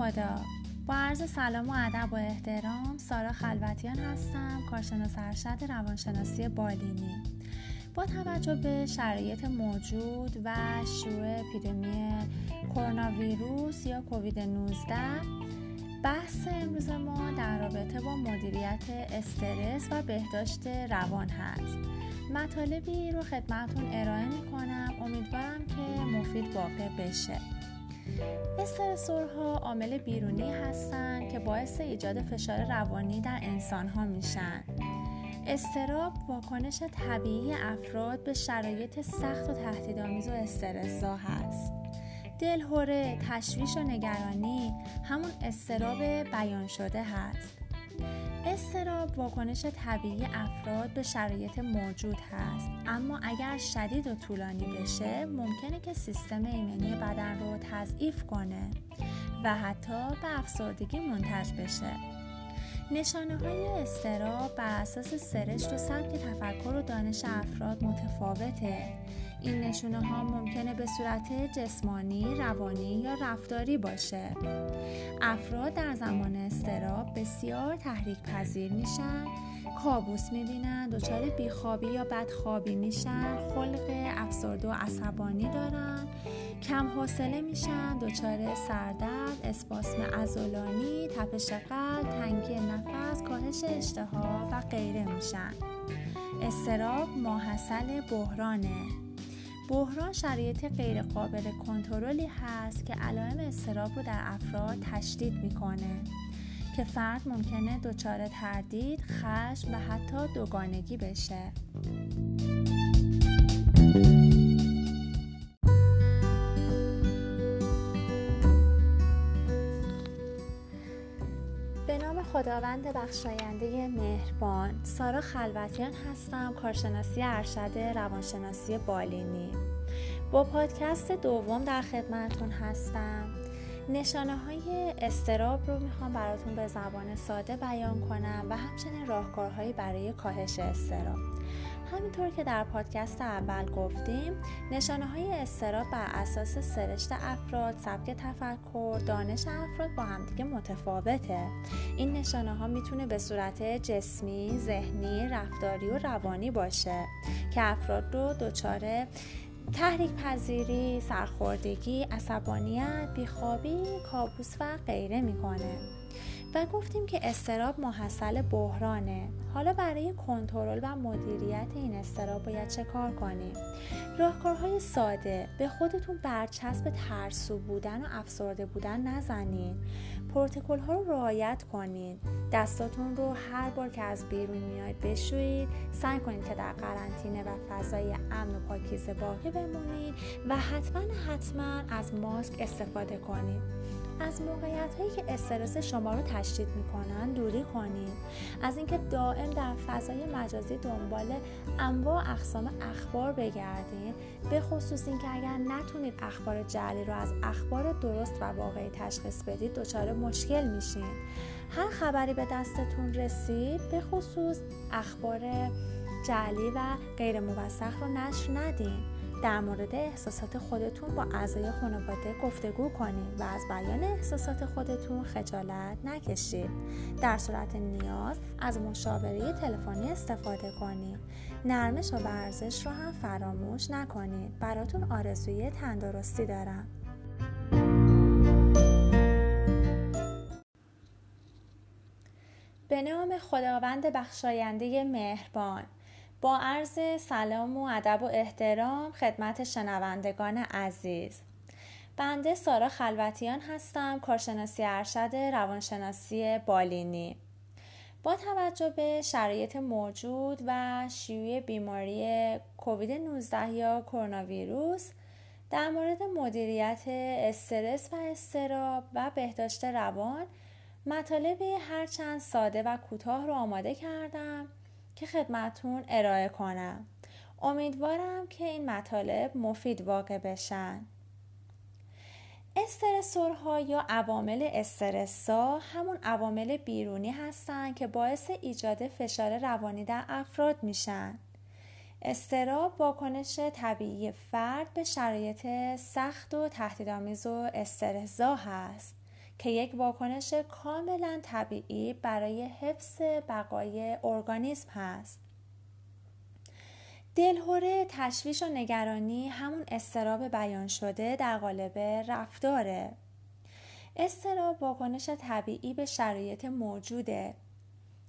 خدا. با عرض سلام و ادب و احترام، سارا خلوتیان هستم، کارشناس ارشد روانشناسی بالینی. با توجه به شرایط موجود و شیوع اپیدمی کرونا ویروس یا کووید 19، بحث امروز ما در رابطه با مدیریت استرس و بهداشت روان هست. مطالبی رو خدمتتون ارائه میکنم، امیدوارم که مفید واقع بشه. استرسورها عامل بیرونی هستند که باعث ایجاد فشار روانی در انسانها میشن. اضطراب واکنش طبیعی افراد به شرایط سخت و تهدیدآمیز و استرس‌زا هست. دلهره، تشویش و نگرانی همون اضطراب بیان شده هست. اضطراب واکنش طبیعی افراد به شرایط موجود هست، اما اگر شدید و طولانی بشه ممکنه که سیستم ایمنی بدن رو تضعیف کنه و حتی به افسردگی منتج بشه. نشانه‌های اضطراب بر اساس سرشت و سبک تفکر و دانش افراد متفاوته. این نشونه ها ممکنه به صورت جسمانی، روانی یا رفتاری باشه. افراد در زمان اضطراب بسیار تحریک پذیر میشن، کابوس میبینن، دچار بیخوابی یا بدخوابی میشن، خلق افسرده و عصبانی دارن، کم حوصله میشن، دچار سردرد، اسپاسم عضلانی، تپش قلب، تنگی نفس، کاهش اشتها و غیره میشن. اضطراب ماحصل بحرانه. بحران شرایط غیر قابل کنترلی هست که علائم اضطراب رو در افراد تشدید میکنه که فرد ممکنه دچار تردید، خشم و حتی دوگانگی بشه. به نام خداوند بخشاینده مهربان. سارا خلوتیان هستم، کارشناسی ارشد روانشناسی بالینی. با پادکست دوم در خدمتتون هستم. نشانه‌های اضطراب رو میخوام براتون به زبان ساده بیان کنم و همچنین راهکارهایی برای کاهش اضطراب. همینطور که در پادکست اول گفتیم، نشانه‌های اضطراب بر اساس سرشت افراد، سبک تفکر، دانش افراد با همدیگه متفاوته. این نشانه‌ها میتونه به صورت جسمی، ذهنی، رفتاری و روانی باشه که افراد رو دچار تحریک پذیری، سرخوردگی، عصبانیت، بیخوابی، کابوس و غیره میکنه. و گفتیم که اضطراب ماحصل بحرانه. حالا برای کنترل و مدیریت این اضطراب باید چه کار کنیم؟ راهکارهای ساده: به خودتون برچسب ترسو بودن و افسرده بودن نزنید. پروتکل‌ها رو رعایت کنید. دستاتون رو هر بار که از بیرون میاید بشویید. سعی کنید که در قرنطینه و فضای امن و پاکیزه باقی بمونید و حتما از ماسک استفاده کنید. از موقعیت‌هایی که استرس شما رو تشدید می‌کنن دوری کنید. از اینکه دائم در فضای مجازی دنبال انواع اقسام اخبار بگردید، به خصوص اینکه اگر نتونید اخبار جعلی رو از اخبار درست و واقعی تشخیص بدید دچار مشکل میشین. هر خبری به دستتون رسید، به خصوص اخبار جعلی و غیر موثق رو نشر ندید. در مورد احساسات خودتون با اعضای خانواده گفتگو کنید و از بیان احساسات خودتون خجالت نکشید. در صورت نیاز از مشاوره تلفنی استفاده کنید. نرمش و ورزش رو هم فراموش نکنید. براتون آرزوی تندرستی دارم. به نام خداوند بخشاینده مهربان. با عرض سلام و ادب و احترام خدمت شنوندگان عزیز، بنده سارا خلوتیان هستم، کارشناسی ارشد روانشناسی بالینی. با توجه به شرایط موجود و شیوع بیماری کووید 19 یا کرونا ویروس، در مورد مدیریت استرس و اضطراب و بهداشت روان مطالبی هرچند ساده و کوتاه رو آماده کردم که خدمتون ارائه کنم. امیدوارم که این مطالب مفید واقع بشن. استرسورها یا عوامل استرس‌زا همون عوامل بیرونی هستن که باعث ایجاد فشار روانی در افراد میشن. اضطراب واکنش طبیعی فرد به شرایط سخت و تهدیدآمیز و استرس‌زا هست که یک واکنش کاملا طبیعی برای حفظ بقای ارگانیسم هست. دلهره، تشویش و نگرانی همون اضطراب بیان شده در قالب رفتاره. اضطراب واکنش طبیعی به شرایط موجوده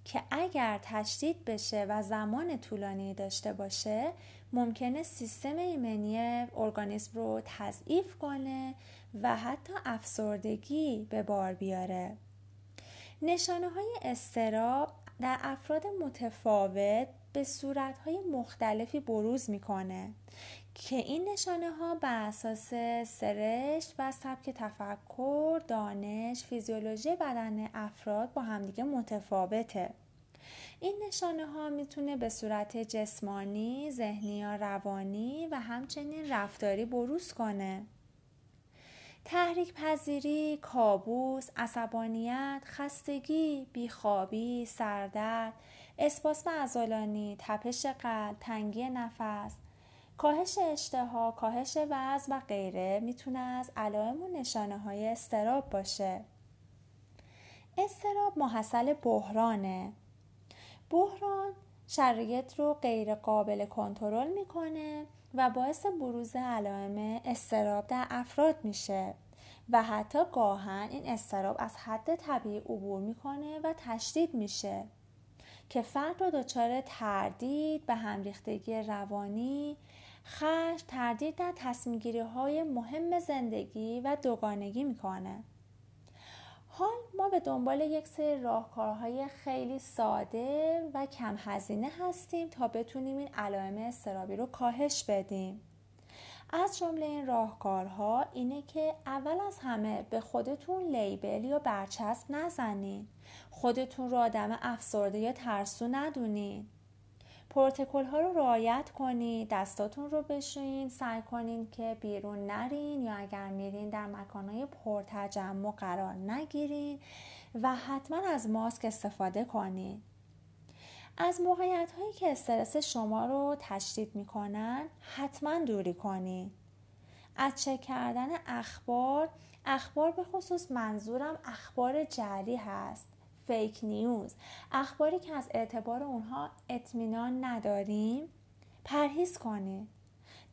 که اگر تشدید بشه و زمان طولانی داشته باشه ممکنه سیستم ایمنی ارگانیسم رو تضعیف کنه و حتی افسردگی به بار بیاره. نشانه‌های اضطراب در افراد متفاوت به صورت‌های مختلفی بروز می‌کنه که این نشانه‌ها بر اساس سرشت و سبک تفکر، دانش، فیزیولوژی بدن افراد با همدیگه متفاوته. این نشانه‌ها میتونه به صورت جسمانی، ذهنی یا روانی و همچنین رفتاری بروز کنه. تحریک پذیری، کابوس، عصبانیت، خستگی، بیخوابی، سردرد، اسپاسم عضلانی، تپش قلب، تنگی نفس، کاهش اشتها، کاهش وزن و غیره میتونه از علائم و نشانه‌های اضطراب باشه. اضطراب محصل بحرانه. بحران شرایط رو غیر قابل کنترل میکنه و باعث بروز علائم اضطراب در افراد میشه و حتی گاهن این اضطراب از حد طبیعی عبور میکنه و تشدید میشه که فرد رو دچار تردید، به همریختگی روانی، خشم، تردید در تصمیم گیری های مهم زندگی و دوگانگی میکنه. حال ما به دنبال یک سری راهکارهای خیلی ساده و کم هزینه هستیم تا بتونیم این علائم اضطرابی رو کاهش بدیم. از جمله این راهکارها اینه که اول از همه به خودتون لیبل یا برچسب نزنید. خودتون رو آدم افسرده یا ترسو ندونید. پروتکل ها رو رعایت کنید، دستاتون رو بشویید، سعی کنید که بیرون نرین یا اگر میرین در مکانهای پرتجمع قرار نگیرین و حتما از ماسک استفاده کنید. از موقعیت هایی که استرس شما رو تشدید میکنن حتما دوری کنید. از چک کردن اخبار به خصوص منظورم اخبار جعلی هست، فیک نیوز، اخباری که از اعتبار اونها اطمینان نداریم پرهیز کنید.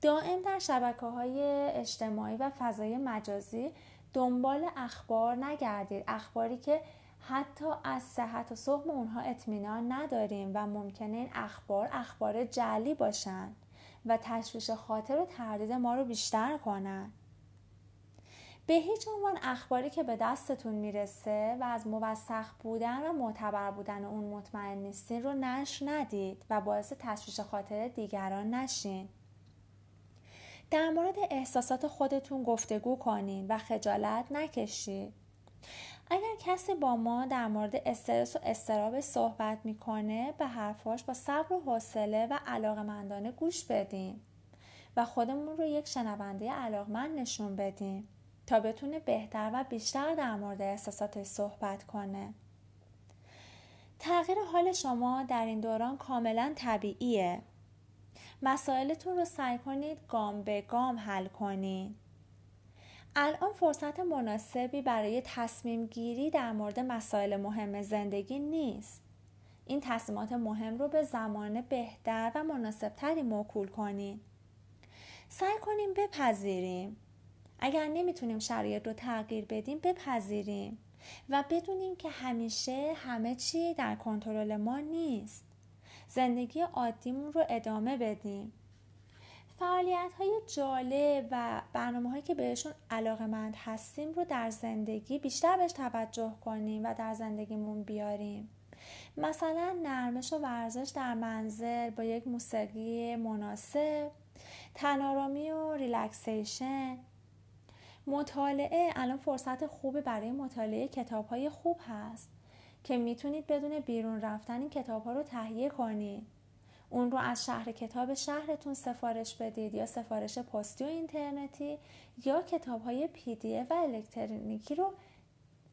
دائم در شبکه‌های اجتماعی و فضای مجازی دنبال اخبار نگردید، اخباری که حتی از صحت و صحب اونها اطمینان نداریم و ممکنه این اخبار جعلی باشن و تشویش خاطر و تردید ما رو بیشتر کنن. به هیچ عنوان اخباری که به دستتون میرسه و از موثق بودن و معتبر بودن اون مطمئن نیستین رو نشر ندید و باعث تشویش خاطر دیگران نشین. در مورد احساسات خودتون گفتگو کنین و خجالت نکشید. اگر کسی با ما در مورد استرس و اضطراب صحبت میکنه به حرفاش با صبر و حوصله و علاقه‌مندانه گوش بدیم و خودمون رو یک شنونده علاقه‌مند نشون بدیم تا بتونه بهتر و بیشتر در مورد احساساتش صحبت کنه. تغییر حال شما در این دوران کاملا طبیعیه. مسائلتون رو سعی کنید گام به گام حل کنید. الان فرصت مناسبی برای تصمیم گیری در مورد مسائل مهم زندگی نیست. این تصمیمات مهم رو به زمان بهتر و مناسبتری موکول کنید. سعی کنیم بپذیریم. اگر نمیتونیم شرایط رو تغییر بدیم بپذیریم و بدونیم که همیشه همه چی در کنترل ما نیست. زندگی عادیمون رو ادامه بدیم. فعالیت‌های جالب و برنامه‌هایی که بهشون علاقه‌مند هستیم رو در زندگی بیشتر بهش توجه کنیم و در زندگیمون بیاریم. مثلا نرمش و ورزش در منزل با یک موسیقی مناسب، تن‌آرامی و ریلکسیشن، مطالعه. الان فرصت خوبی برای مطالعه کتاب‌های خوب هست که میتونید بدون بیرون رفتن این کتاب‌ها رو تهیه کنید. اون رو از شهر کتاب شهرتون سفارش بدید یا سفارش پستی و اینترنتی یا کتاب‌های PDF و الکترونیکی رو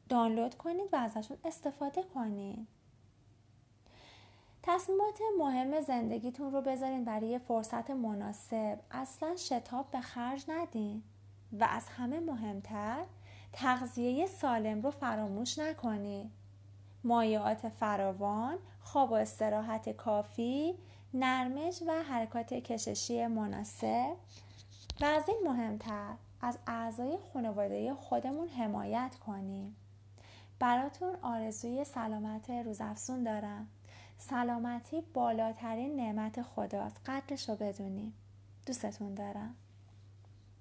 دانلود کنید و ازشون استفاده کنید. تصمیمات مهم زندگیتون رو بذارین برای فرصت مناسب. اصلا شتاب به خرج ندین. و از همه مهمتر تغذیه سالم رو فراموش نکنید. مایعات فراوان، خواب و استراحت کافی، نرمش و حرکات کششی مناسب و از این مهمتر از اعضای خانواده خودمون حمایت کنیم. براتون آرزوی سلامت روزافزون دارم. سلامتی بالاترین نعمت خداست. قدرش رو بدونیم. دوستتون دارم.